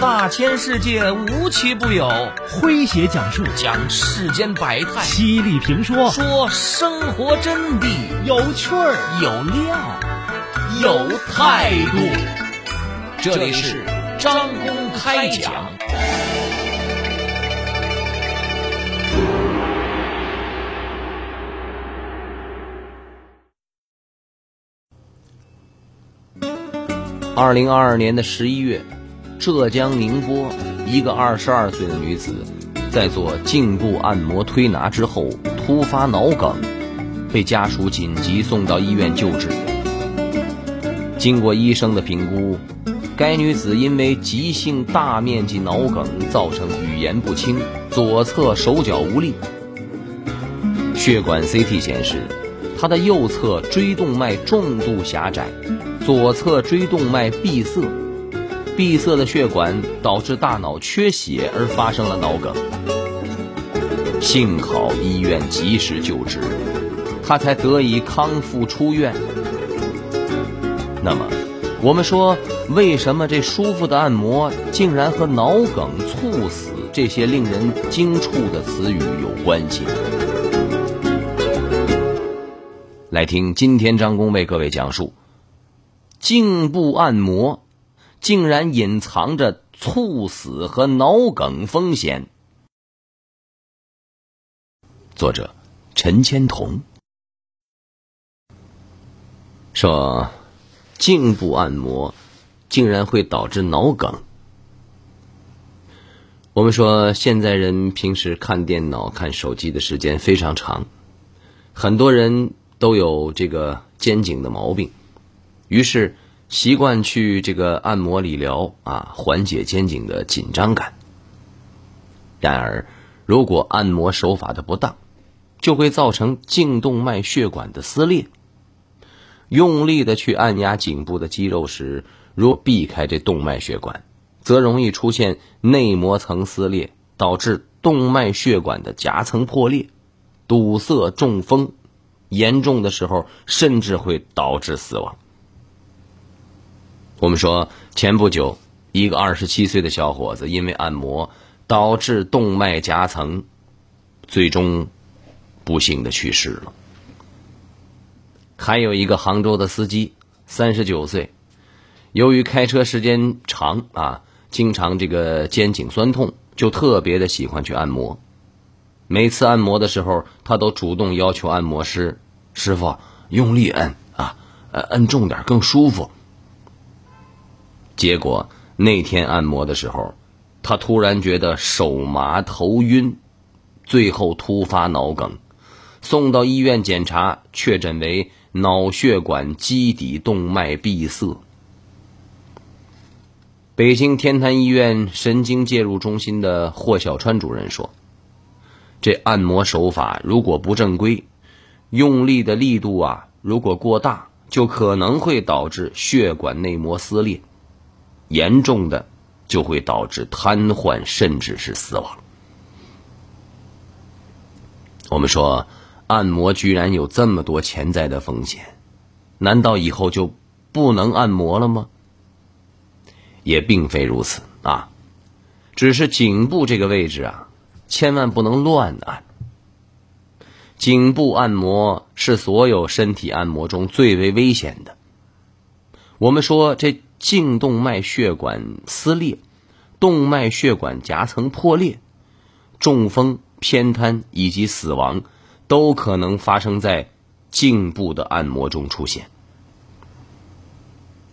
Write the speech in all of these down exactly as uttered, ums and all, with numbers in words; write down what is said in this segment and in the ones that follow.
大千世界无奇不有，诙谐讲述，讲世间百态，犀利评说，说生活真谛，有趣儿，有料，有态度。这里是张公开讲。二零二二年的十一月，浙江宁波一个二十二岁的女子在做颈部按摩推拿之后突发脑梗，被家属紧急送到医院救治。经过医生的评估，该女子因为急性大面积脑梗造成语言不清，左侧手脚无力。血管 C T 显示，她的右侧椎动脉重度狭窄，左侧椎动脉闭塞，闭塞的血管导致大脑缺血而发生了脑梗。幸好医院及时救治，他才得以康复出院。那么我们说，为什么这舒服的按摩竟然和脑梗、猝死这些令人惊怵的词语有关系？来听今天张公为各位讲述，颈部按摩竟然隐藏着猝死和脑梗风险。作者陈千桐说，颈部按摩竟然会导致脑梗。我们说，现在人平时看电脑、看手机的时间非常长，很多人都有这个肩颈的毛病，于是习惯去这个按摩理疗啊，缓解肩颈的紧张感。然而，如果按摩手法的不当，就会造成颈动脉血管的撕裂。用力的去按压颈部的肌肉时，若避开这动脉血管，则容易出现内膜层撕裂，导致动脉血管的夹层破裂、堵塞、中风，严重的时候甚至会导致死亡。我们说，前不久一个二十七岁的小伙子因为按摩导致动脉夹层，最终不幸的去世了。还有一个杭州的司机三十九岁，由于开车时间长啊，经常这个肩颈酸痛，就特别的喜欢去按摩。每次按摩的时候，他都主动要求按摩师，师傅用力摁啊，摁重点更舒服。结果那天按摩的时候，他突然觉得手麻头晕，最后突发脑梗，送到医院检查，确诊为脑血管基底动脉闭塞。北京天坛医院神经介入中心的霍小川主任说，这按摩手法如果不正规，用力的力度啊，如果过大，就可能会导致血管内膜撕裂，严重的就会导致瘫痪，甚至是死亡。我们说，按摩居然有这么多潜在的风险，难道以后就不能按摩了吗？也并非如此啊，只是颈部这个位置啊，千万不能乱按。颈部按摩是所有身体按摩中最为危险的。我们说，这颈动脉血管撕裂、动脉血管夹层破裂、中风、偏瘫以及死亡，都可能发生在颈部的按摩中出现。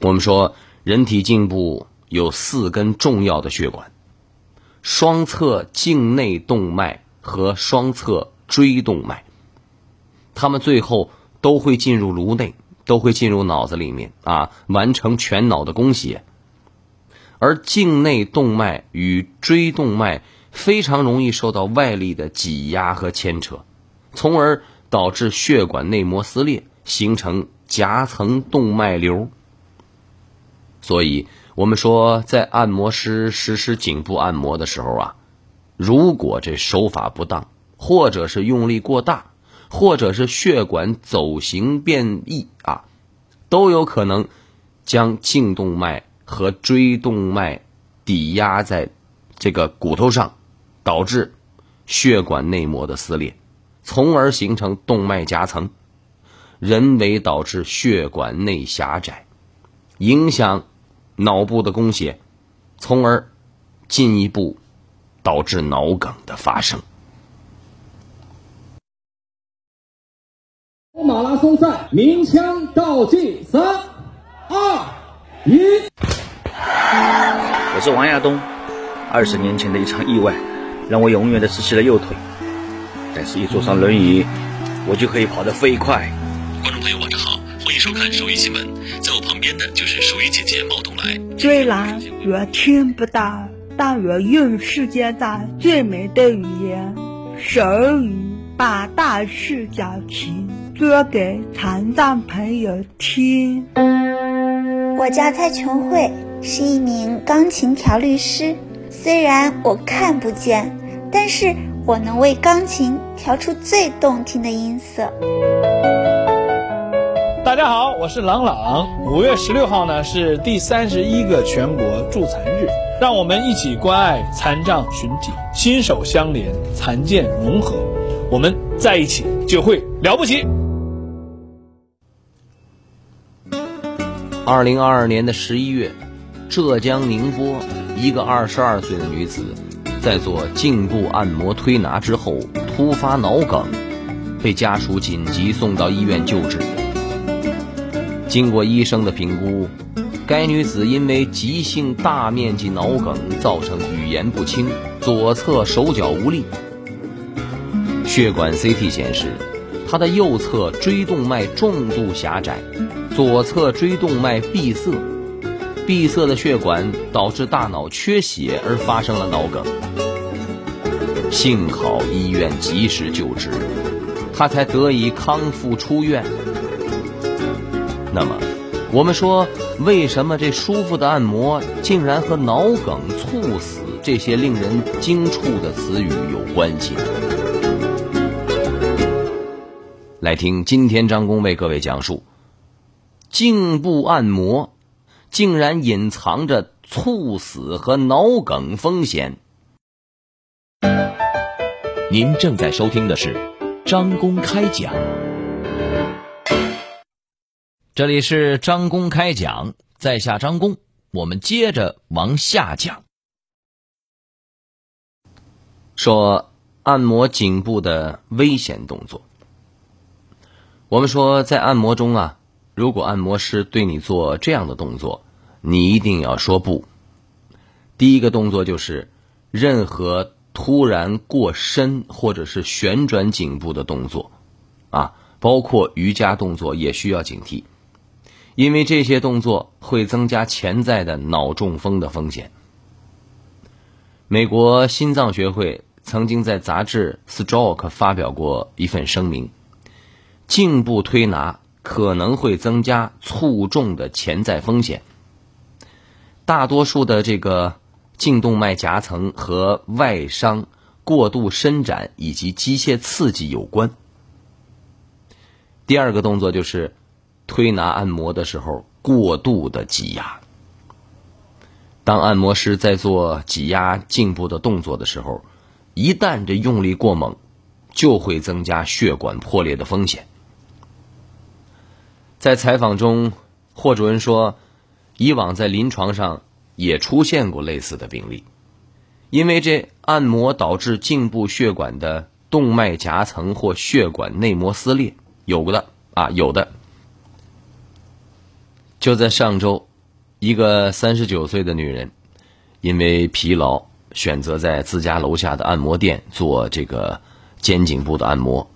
我们说，人体颈部有四根重要的血管，双侧颈内动脉和双侧椎动脉，它们最后都会进入颅内，都会进入脑子里面啊，完成全脑的供血。而颈内动脉与椎动脉非常容易受到外力的挤压和牵扯，从而导致血管内膜撕裂，形成夹层动脉瘤。所以我们说，在按摩师实施颈部按摩的时候啊，如果这手法不当，或者是用力过大，或者是血管走形变异啊，都有可能将颈动脉和椎动脉抵压在这个骨头上，导致血管内膜的撕裂，从而形成动脉夹层，人为导致血管内狭窄，影响脑部的供血，从而进一步导致脑梗的发生。马拉松赛鸣枪倒计，三、二、一。我是王亚东。二十年前的一场意外，让我永远的失去了右腿。但是，一坐上轮椅，我就可以跑得飞快。观众朋友，晚上好，欢迎收看《兽医新闻》。在我旁边的就是兽医姐姐毛冬来。虽然我听不到，但我用世界上最美的语言——手语，把大事讲清，说给残障朋友听。我叫蔡琼慧，是一名钢琴调律师。虽然我看不见，但是我能为钢琴调出最动听的音色。大家好，我是朗朗。五月十六号呢是第三十一个全国助残日，让我们一起关爱残障群体，心手相连，残健融合，我们在一起就会了不起。二零二二年的十一月，浙江宁波一个二十二岁的女子，在做颈部按摩推拿之后突发脑梗，被家属紧急送到医院救治。经过医生的评估，该女子因为急性大面积脑梗造成语言不清，左侧手脚无力。血管 C T 显示，她的右侧椎动脉重度狭窄，左侧椎动脉闭塞，闭塞的血管导致大脑缺血而发生了脑梗。幸好医院及时救治，他才得以康复出院。那么我们说，为什么这舒服的按摩竟然和脑梗、猝死这些令人惊触的词语有关系？来听今天张工为各位讲述，颈部按摩竟然隐藏着猝死和脑梗风险。您正在收听的是张公开讲，这里是张公开讲，在下张公，我们接着往下讲，说按摩颈部的危险动作。我们说在按摩中啊，如果按摩师对你做这样的动作，你一定要说不。第一个动作就是任何突然过深或者是旋转颈部的动作啊，包括瑜伽动作也需要警惕，因为这些动作会增加潜在的脑中风的风险。美国心脏学会曾经在杂志 Stroke 发表过一份声明，颈部推拿可能会增加卒中的潜在风险。大多数的这个颈动脉夹层和外伤、过度伸展以及机械刺激有关。第二个动作就是推拿按摩的时候过度的挤压。当按摩师在做挤压颈部的动作的时候，一旦这用力过猛，就会增加血管破裂的风险。在采访中，霍主任说，以往在临床上也出现过类似的病例，因为这按摩导致颈部血管的动脉夹层或血管内膜撕裂，有的啊，有的。就在上周，一个三十九岁的女人，因为疲劳，选择在自家楼下的按摩店做这个肩颈部的按摩。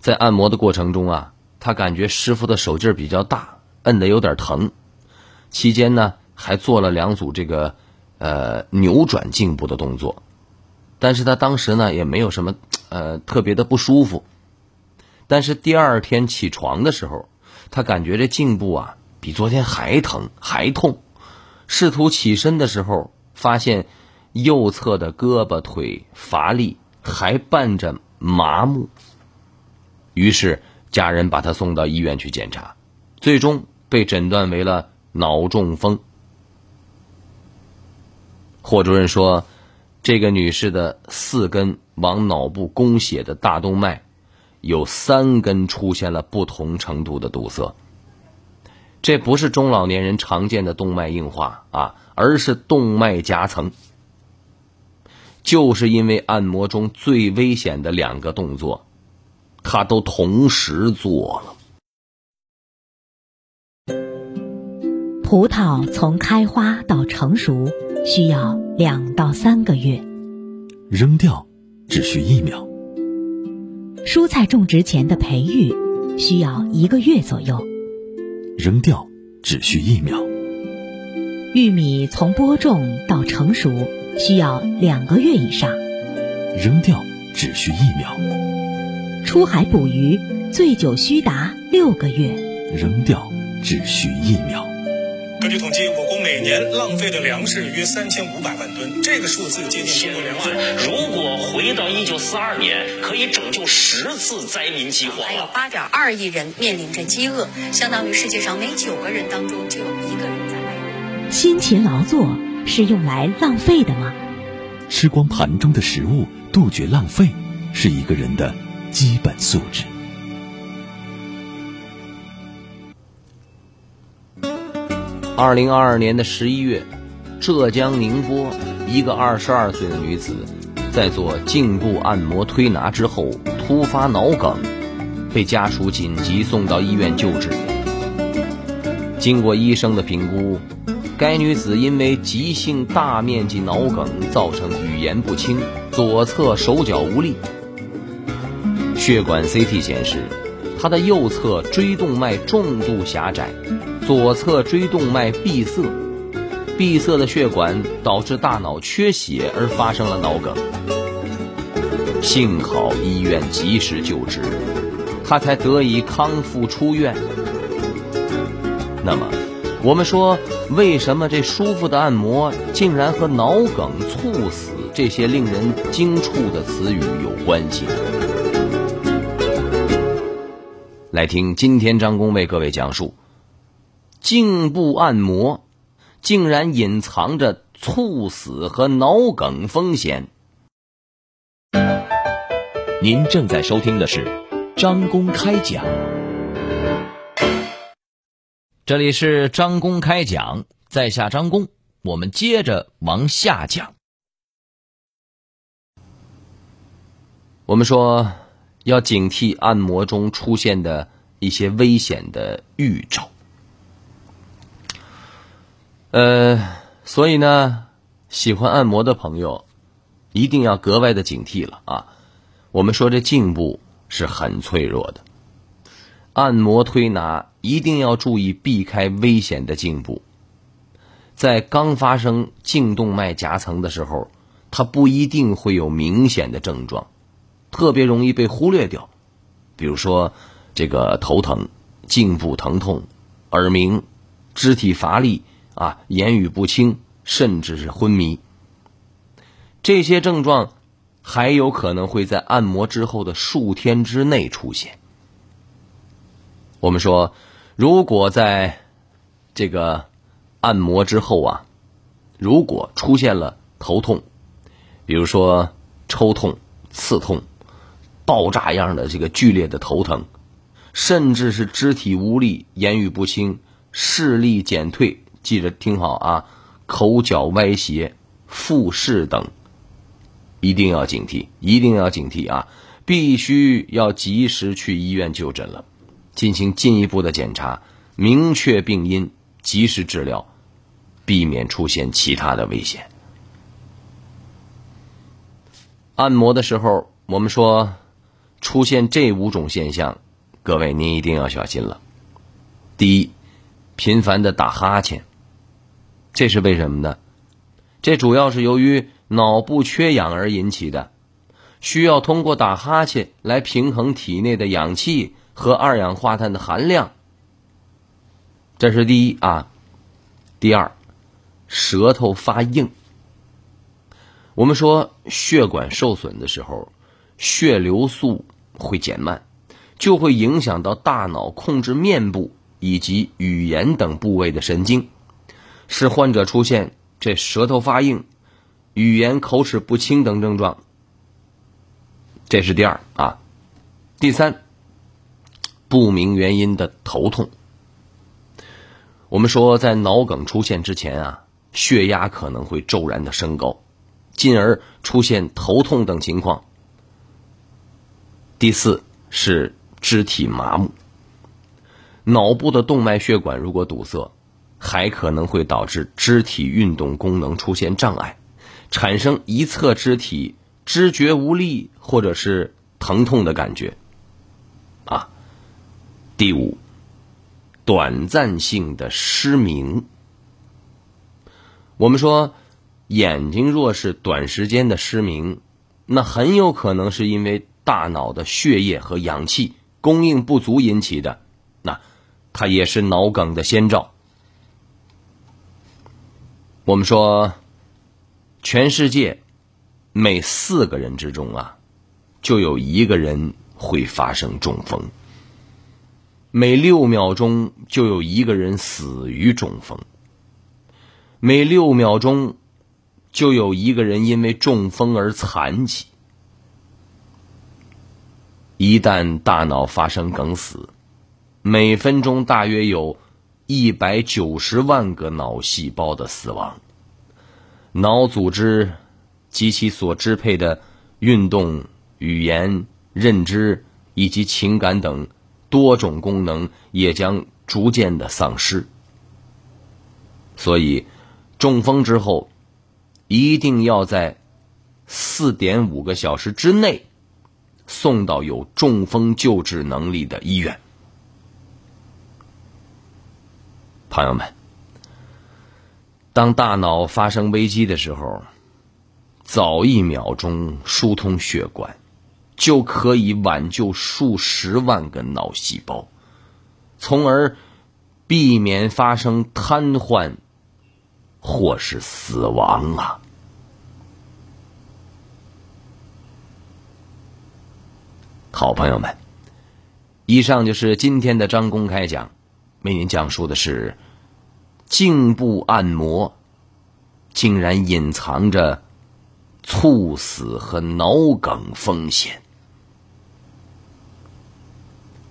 在按摩的过程中啊，他感觉师傅的手劲比较大，摁得有点疼。期间呢，还做了两组这个呃扭转颈部的动作，但是他当时呢也没有什么呃特别的不舒服。但是第二天起床的时候，他感觉这颈部啊比昨天还疼还痛。试图起身的时候，发现右侧的胳膊腿乏力，还伴着麻木。于是家人把他送到医院去检查，最终被诊断为了脑中风。霍主任说，这个女士的四根往脑部供血的大动脉有三根出现了不同程度的堵塞，这不是中老年人常见的动脉硬化啊，而是动脉夹层。就是因为按摩中最危险的两个动作他都同时做了。葡萄从开花到成熟需要两到三个月，扔掉只需一秒。蔬菜种植前的培育需要一个月左右，扔掉只需一秒。玉米从播种到成熟需要两个月以上，扔掉只需一秒。出海捕鱼最久需达六个月，扔掉只需一秒。根据统计，我国每年浪费的粮食约三千五百万吨，这个数字接近中国粮食。如果回到一九四二年，可以拯救十次灾民饥荒。还有八点二亿人面临着饥饿，相当于世界上每九个人当中就有一个人在挨饿。辛勤劳作是用来浪费的吗？吃光盘中的食物，杜绝浪费，是一个人的基本素质。二零二二年的十一月，浙江宁波一个二十二岁的女子，在做颈部按摩推拿之后突发脑梗，被家属紧急送到医院救治。经过医生的评估，该女子因为急性大面积脑梗造成语言不清，左侧手脚无力。血管 C T 显示，她的右侧椎动脉重度狭窄，左侧椎动脉闭塞，闭塞的血管导致大脑缺血而发生了脑梗。幸好医院及时救治，她才得以康复出院。那么我们说，为什么这舒服的按摩竟然和脑梗、猝死这些令人惊怵的词语有关系？来听今天张工为各位讲述，颈部按摩竟然隐藏着猝死和脑梗风险。您正在收听的是张工开讲，这里是张工开讲，在下张工，我们接着往下讲。我们说要警惕按摩中出现的一些危险的预兆。呃，所以呢，喜欢按摩的朋友一定要格外的警惕了啊！我们说这颈部是很脆弱的，按摩推拿一定要注意避开危险的颈部。在刚发生颈动脉夹层的时候，它不一定会有明显的症状，特别容易被忽略掉，比如说这个头疼、颈部疼痛、耳鸣、肢体乏力啊、言语不清，甚至是昏迷。这些症状还有可能会在按摩之后的数天之内出现。我们说，如果在这个按摩之后啊，如果出现了头痛，比如说抽痛、刺痛、爆炸样的这个剧烈的头疼，甚至是肢体无力、言语不清、视力减退，记着听好啊，口角歪斜、复视等，一定要警惕，一定要警惕啊！必须要及时去医院就诊了，进行进一步的检查，明确病因，及时治疗，避免出现其他的危险。按摩的时候，我们说出现这五种现象，各位您一定要小心了。第一，频繁的打哈欠，这是为什么呢？这主要是由于脑部缺氧而引起的，需要通过打哈欠来平衡体内的氧气和二氧化碳的含量，这是第一啊。第二，舌头发硬。我们说血管受损的时候，血流速会减慢，就会影响到大脑控制面部以及语言等部位的神经，使患者出现这舌头发硬、语言、口齿不清等症状。这是第二啊。第三，不明原因的头痛。我们说，在脑梗出现之前啊，血压可能会骤然的升高，进而出现头痛等情况。第四是肢体麻木，脑部的动脉血管如果堵塞，还可能会导致肢体运动功能出现障碍，产生一侧肢体知觉无力或者是疼痛的感觉啊。第五，短暂性的失明。我们说眼睛若是短时间的失明，那很有可能是因为大脑的血液和氧气供应不足引起的，那它也是脑梗的先兆。我们说，全世界每四个人之中啊，就有一个人会发生中风；每六秒钟就有一个人死于中风；每六秒钟就有一个人因为中风而残疾。一旦大脑发生梗死，每分钟大约有一百九十万个脑细胞的死亡，脑组织及其所支配的运动、语言、认知以及情感等多种功能也将逐渐的丧失。所以中风之后一定要在 四点五 个小时之内送到有中风救治能力的医院。朋友们，当大脑发生危机的时候，早一秒钟疏通血管，就可以挽救数十万个脑细胞，从而避免发生瘫痪或是死亡啊。好，朋友们，以上就是今天的张公开讲，为您讲述的是颈部按摩竟然隐藏着猝死和脑梗风险。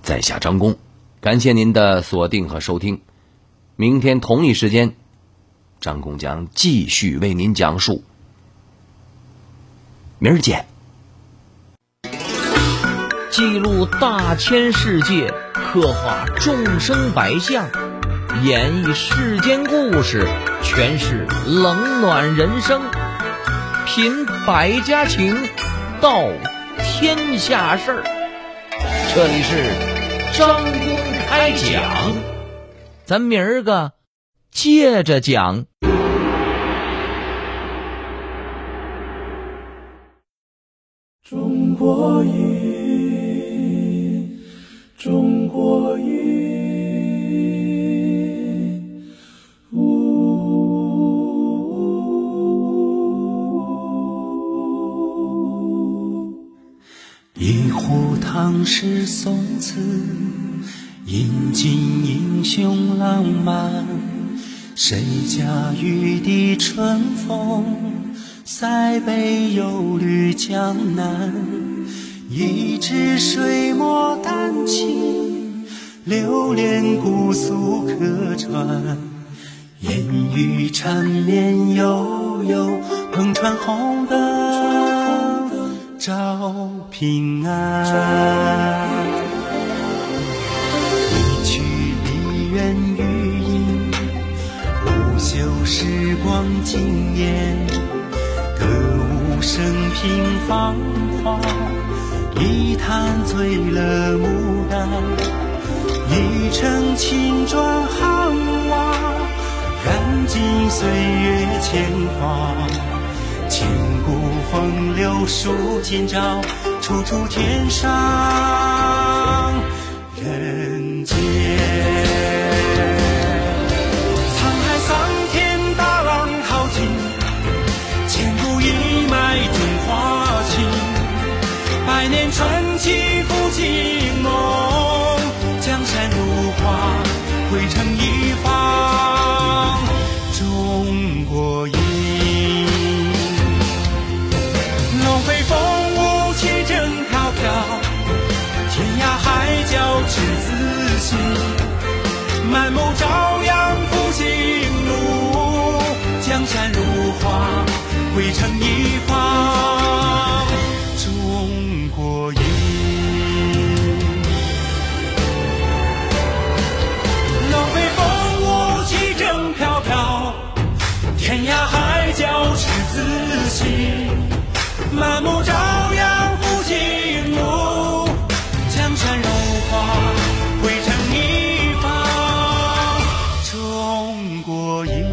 在下张工，感谢您的锁定和收听，明天同一时间，张工将继续为您讲述。明儿见。记录大千世界，刻画众生百相，演绎世间故事，诠释冷暖人生，品百家情，道天下事。这里是张公开讲，咱明儿个接着讲。中国韵，中国韵，呜呜呜。一壶唐诗宋词，饮尽英雄浪漫。谁家玉笛春风，塞北又绿江南。一支水墨丹青，流连姑苏客船。烟雨缠绵悠悠，篷船红灯照平安。一曲梨园余音，不朽时光惊艳。歌舞升平芳华，一坛醉了牡丹，一城青砖汉瓦，燃尽岁月铅华。千古风流数今朝，处处天上人间。沧海桑田大浪淘尽，千古一脉中华情。百年传奇复兴梦，江山如画汇成一方中国韵。汇成一方中国音。南北风物旗正飘飘，天涯海角赤子心，满目朝阳抚琴舞，江山如画汇成一方中国音。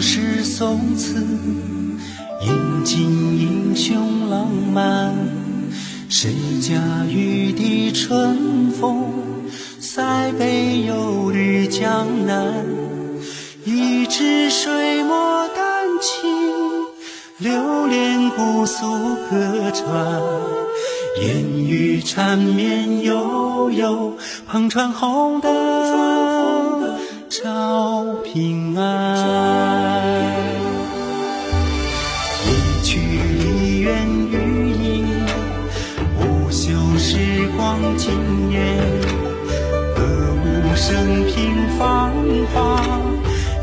是宋词引进英雄浪漫，谁家玉笛春风，塞北又绿江南，一支水墨丹青，流连姑苏客船，烟雨缠绵悠悠，篷船红灯照平安，一曲梨园余音，午休时光惊艳，歌舞升平芳华，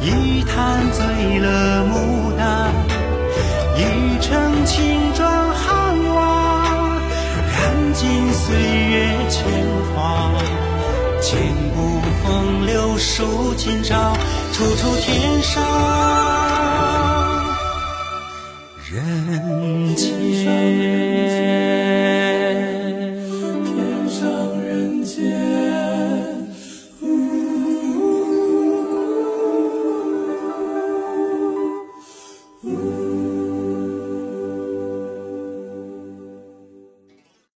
一坛醉了牡丹，一城青砖汉瓦，燃尽岁月铅华，千古风流数今朝，处处天上。